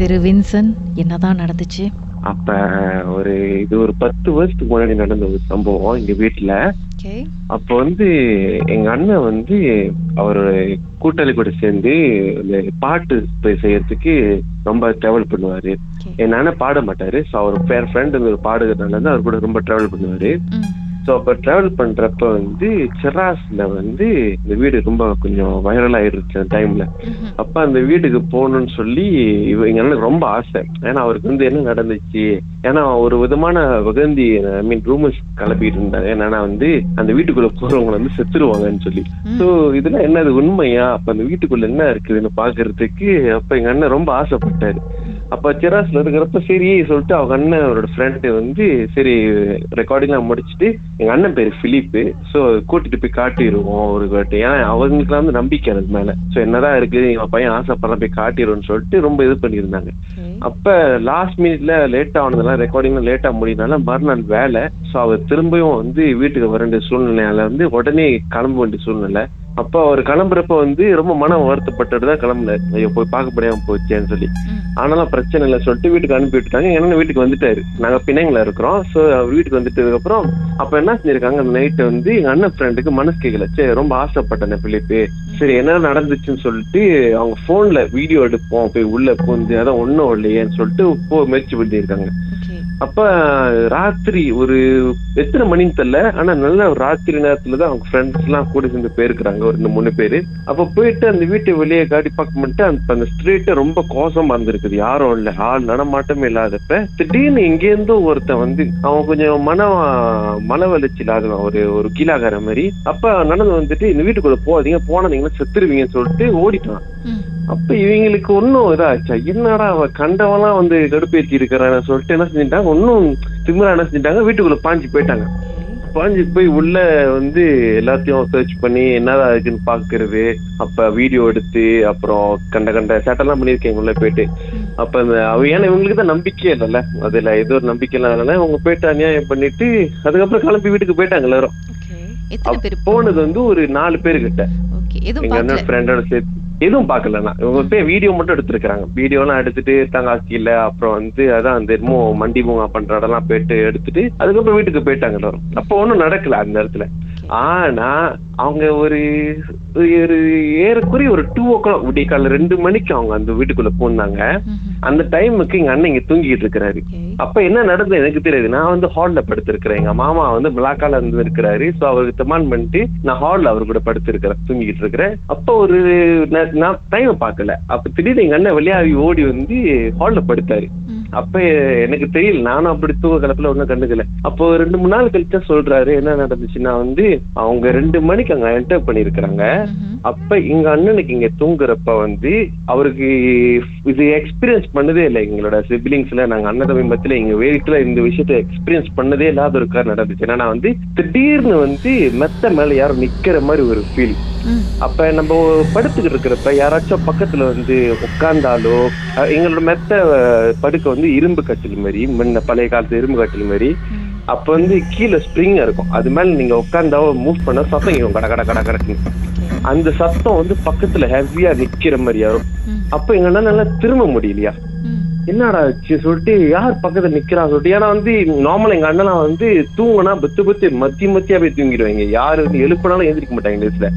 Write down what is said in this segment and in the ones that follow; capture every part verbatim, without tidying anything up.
திரு Vinson, என்னதான் நடந்துச்சு? அப்ப ஒரு இது ஒரு பத்து வருஷத்துக்கு முன்னாடி நடந்த ஒரு சம்பவம் எங்க வீட்டுல. அப்ப வந்து எங்க அண்ணன் வந்து அவரோட கூட்டாளி கூட சேர்ந்து பாட்டு செய்யறதுக்கு ரொம்ப டிராவல் பண்ணுவாரு. எங்க அண்ணன் பாட மாட்டாரு. ஸோ அவர் ஃப்ரெண்ட் ஒரு பாடுகிறதுனால அவர் கூட ரொம்ப டிராவல் பண்ணுவாரு. ஸோ அப்ப டிராவல் பண்றப்ப வந்து சிராஸ்ல வந்து இந்த வீடு ரொம்ப கொஞ்சம் வைரல் ஆயிடுச்சு அந்த டைம்ல. அப்ப அந்த வீட்டுக்கு போகணும்னு சொல்லி எங்க அண்ணனுக்கு ரொம்ப ஆசை. ஏன்னா அவருக்கு வந்து என்ன நடந்துச்சு, ஏன்னா ஒரு விதமான வகந்தி ஐ மீன் ரூமர்ஸ் கிளப்பிட்டு இருந்தாரு. ஏன்னா வந்து அந்த வீட்டுக்குள்ள போறவங்க வந்து செத்துருவாங்கன்னு சொல்லி. ஸோ இதெல்லாம் என்ன அது உண்மையா, அப்ப அந்த வீட்டுக்குள்ள என்ன இருக்குதுன்னு பாக்குறதுக்கு அப்ப எங்க அண்ணன் ரொம்ப ஆசைப்பட்டாரு. அப்ப சிராஸ்ல இருக்கிறப்ப சரி சொல்லிட்டு அவங்க அண்ணனோட ஃப்ரெண்டு வந்து சரி ரெக்கார்டிங்லாம் முடிச்சுட்டு, எங்க அண்ணன் பேரு பிலிப்பு, ஸோ கூட்டிட்டு போய் காட்டிடுவோம் ஒரு வாட்டி. ஏன்னா அவங்களுக்குலாம் வந்து நம்பிக்கை அது மேல. ஸோ என்னதான் இருக்கு என் பையன் ஆசைப்படலாம் போய் காட்டிடுவோம்னு சொல்லிட்டு ரொம்ப இது பண்ணியிருந்தாங்க. அப்ப லாஸ்ட் மினிட்ல லேட் ஆனதுலாம் ரெக்கார்டிங்ல லேட்டா முடியனால மறுநாள் வேலை. ஸோ அவர் திரும்பியும் வந்து வீட்டுக்கு வர வேண்டிய சூழ்நிலையால வந்து உடனே கிளம்ப வேண்டிய சூழ்நிலை. அப்போ அவர் கிளம்புறப்ப வந்து ரொம்ப மனம் வருத்தப்பட்டுட்டு தான் கிளம்புனாரு. ஐயோ போய் பார்க்க முடியாம போச்சேன்னு சொல்லி. ஆனாலும் பிரச்சனை இல்லை சொல்லிட்டு வீட்டுக்கு அனுப்பி விட்டுட்டாங்க. என்னென்ன வீட்டுக்கு வந்துட்டாரு. நாங்கள் பிணைங்களா இருக்கிறோம். ஸோ அவர் வீட்டுக்கு வந்துட்டதுக்கு அப்புறம் அப்போ என்ன செஞ்சிருக்காங்க, அந்த நைட்டு வந்து எங்கள் அண்ணன் ஃப்ரெண்டுக்கு மனசு கேட்கல. சரி ரொம்ப ஆசைப்பட்டேன் பிள்ளைக்கு, சரி என்ன நடந்துச்சுன்னு சொல்லிட்டு அவங்க ஃபோனில் வீடியோ எடுப்போம் போய் உள்ள போந்து அதான் ஒன்றும் இல்லையேன்னு சொல்லிட்டு போ முயற்சி பண்ணியிருக்காங்க. அப்ப ராத்திரி ஒரு எத்தனை மணின்னு தெரியல, ஆனா நல்ல ராத்திரி நேரத்துலதான் அவங்க ஃப்ரெண்ட்ஸ் எல்லாம் கூட சேர்ந்து போயிருக்கிறாங்க ஒரு ரெண்டு மூணு பேரு. அப்ப போயிட்டு அந்த வீட்டு வெளியே காட்டி பார்க்க மட்டும் அந்த ஸ்ட்ரீட்டை ரொம்ப கோசமா இருந்திருக்குது, யாரும் இல்லை, ஆள் நடமாட்டமே இல்லாதப்ப திடீர்னு எங்கேருந்தோ ஒருத்தன் வந்து அவன் கொஞ்சம் மன மன வளர்ச்சி இல்லாதவன் ஒரு ஒரு கீழாகார மாதிரி. அப்ப நடந்து வந்துட்டு இந்த வீட்டுக்குள்ள போகாதீங்க, போனதீங்கன்னா செத்துருவீங்கன்னு சொல்லிட்டு ஓடிட்டான். அப்ப இவங்களுக்கு ஒன்னும் இதாச்சா, என்னடா அவ கண்டவெல்லாம் வந்து கடுப்பேற்றி இருக்கிறான்னு சொல்லிட்டு என்ன செஞ்சுட்டாங்க, ஒன்னும் திமிரா என்ன செஞ்சுட்டாங்க, வீட்டுக்குள்ள பாஞ்சு போயிட்டாங்க. பாஞ்சு போய் உள்ள வந்து எல்லாத்தையும் சர்ச் பண்ணி என்னதான் இருக்குன்னு பாக்குறது. அப்ப வீடியோ எடுத்து அப்புறம் கண்ட கண்ட சேட்டெல்லாம் பண்ணியிருக்கேன் உள்ள போயிட்டு. அப்ப அந்த ஏன்னா இவங்களுக்கு தான் நம்பிக்கையே இல்லைல்ல, அதுல ஏதோ ஒரு நம்பிக்கை இல்லாதனால இவங்க போயிட்டு அநியாயம் பண்ணிட்டு அதுக்கப்புறம் கிளம்பி வீட்டுக்கு போயிட்டாங்க எல்லாரும். போனது வந்து ஒரு நாலு பேரு கிட்ட, எங்க அண்ணன் ஃப்ரெண்டோட சேர்த்து. எதுவும் பார்க்கலண்ணா, இவங்க போய் வீடியோ மட்டும் எடுத்துருக்காங்க. வீடியோ எல்லாம் எடுத்துட்டு தங்காக்கில அப்புறம் வந்து அதான் அந்த என்னமோ மண்டி மூங்கா பண்ற இடம்லாம் போயிட்டு எடுத்துட்டு அதுக்கப்புறம் வீட்டுக்கு போயிட்டாங்க எல்லாரும். அப்போ ஒன்றும் நடக்கல அந்த இடத்துல. ஆனா அவங்க ஒரு ஏறக்குறைய ஒரு டூ ஓ கிளாக் விடிய கால ரெண்டு மணிக்கு அவங்க அந்த வீட்டுக்குள்ள போனாங்க. அந்த டைமுக்கு எங்க அண்ணன் இங்க தூங்கிட்டு இருக்கிறாரு. அப்ப என்ன நடந்தது எனக்கு தெரியாது. நான் வந்து ஹால்ல படுத்திருக்கிறேன். எங்க மாமா வந்து மிளாக்கால இருந்து இருக்கிறாரு. ஸோ அவருக்கு தமான் பண்ணிட்டு நான் ஹால்ல அவரு கூட படுத்திருக்கிறேன், தூங்கிட்டு இருக்கிறேன். அப்ப ஒரு நான் டைம் பார்க்கல. அப்ப திடீர்னு எங்க அண்ணன் வெளியாகி ஓடி வந்து ஹால்ல படுத்தாரு. அப்ப எனக்கு தெரியல, நானும் அப்படி தூக்க கலப்புல ஒன்னும் கண்டுக்கல. அப்போ ரெண்டு மூணு நாள் கழிச்சா சொல்றாரு என்ன நடந்துச்சுன்னா வந்து அவங்க ரெண்டு மணிக்கு அங்க என்டர் பண்ணிருக்கிறாங்க. அப்ப எங்க அண்ணனுக்கு இங்க தூங்குறப்ப வந்து அவருக்கு இது எக்ஸ்பீரியன்ஸ் பண்ணதே இல்லை. எங்களோட சிப்லிங்ஸ்ல நாங்க அண்ணன் தம்பி மத்தியில எங்க வீட்டுல இந்த விஷயத்த எக்ஸ்பீரியன்ஸ் பண்ணதே இல்லாத ஒரு கார் நடந்துச்சு. ஏன்னா வந்து திடீர்னு வந்து மெத்த மேல யாரும் நிக்கிற மாதிரி ஒரு ஃபீல். அப்ப நம்ம படுத்துக்கிட்டு இருக்கிறப்ப யாராச்சும் பக்கத்துல வந்து உட்கார்ந்தாலோ, எங்களோட மெத்த படுக்க வந்து இரும்பு கட்டில் மாதிரி, முன்ன பழைய காலத்து இரும்பு கட்டில் மாதிரி. அப்ப வந்து கீழே ஸ்ப்ரிங்கா இருக்கும், அது மேல நீங்க உட்கார்ந்தாவோ மூவ் பண்ண சத்தம் கட கட கட கடக்குன்னு. அந்த சத்தம் வந்து பக்கத்துல ஹெவியா நிக்கிற மாதிரி யாரும். அப்ப எங்கன்னா நல்லா திரும்ப முடியலையா, என்னடா ஆச்சு சொல்லிட்டு யார் பக்கத்துல நிக்கிறான்னு சொல்லிட்டு. ஏன்னா வந்து நார்மலா எங்க அண்ணனா வந்து தூங்கினா பத்து பத்து மத்தி மத்தியா போய் தூங்கிடுவாங்க, யாரு வந்து எழுப்பினாலும் எந்திரிக்க மாட்டாங்க நியூஸ்ல.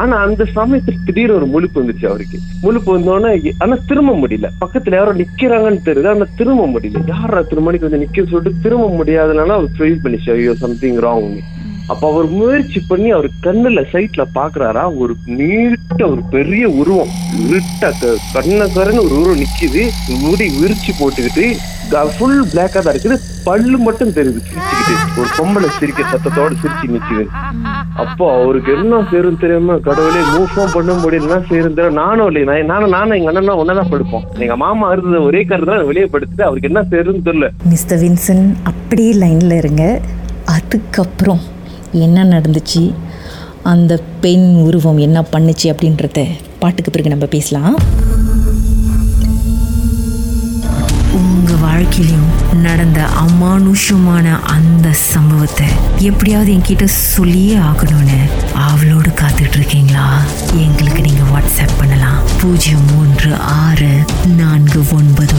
ஆனா அந்த சமயத்துல திடீர்னு ஒரு முழுப்பு வந்துருச்சு அவருக்கு. முழுப்பு வந்தோடனே ஆனா திரும்ப முடியல, பக்கத்துல யாரோ நிக்கிறாங்கன்னு தெரியுது, ஆனா திரும்ப முடியல. யார் அத்தனை மணிக்கு வந்து நிக்க சொல்லிட்டு திரும்ப முடியாதுனால அவர் ஃபீல் பண்ணிச்சு ஐயோ சம்திங் ராங். அப்ப அவர் முயற்சி பண்ணி அவர் கண்ணுல சைட்ல பாக்குறாரா ஒரு நீட்ட ஒரு பெரிய உருவம், இருட்டா கண்ண கரன்னு ஒரு உருவம் நிக்குது, முடி விரிச்சு போட்டுக்கிட்டு ஃபுல் பிளாக்கா தான் இருக்குது, பல்லு மட்டும் தெரியுது சிரிச்சுக்கிட்டு, ஒரு பொம்பளை சிரிக்க சத்தத்தோட சிரிச்சு நிக்குது. அப்போ அவருக்கு என்ன சேரும் தெரியாம கடவுளே மூவ் பண்ண முடியலன்னா சேரும் தெரியும். நானும் இல்லையா, நானும் நானும் எங்க அண்ணன் ஒன்னதான் படுப்போம். எங்க மாமா இருந்தது ஒரே கருத்துல வெளியே படுத்துட்டு அவருக்கு என்ன சேருன்னு தெரியல. மிஸ்டர் வின்சன் அப்படியே லைன்ல இருங்க. அதுக்கப்புறம் என்ன நடந்துச்சு, அந்த பெண் உருவம் என்ன பண்ணுச்சு அப்படின்றத பாட்டுக்கு பிறகு நம்ம பேசலாம். உங்கள் வாழ்க்கையிலும் நடந்த அமானுஷமான அந்த சம்பவத்தை எப்படியாவது என்கிட்ட சொல்லியே ஆகணும்னு அவளோடு காத்துட்டு இருக்கீங்களா? எங்களுக்கு நீங்கள் வாட்ஸ்அப் பண்ணலாம் பூஜ்ஜியம் மூன்று ஆறு நான்கு ஒன்பது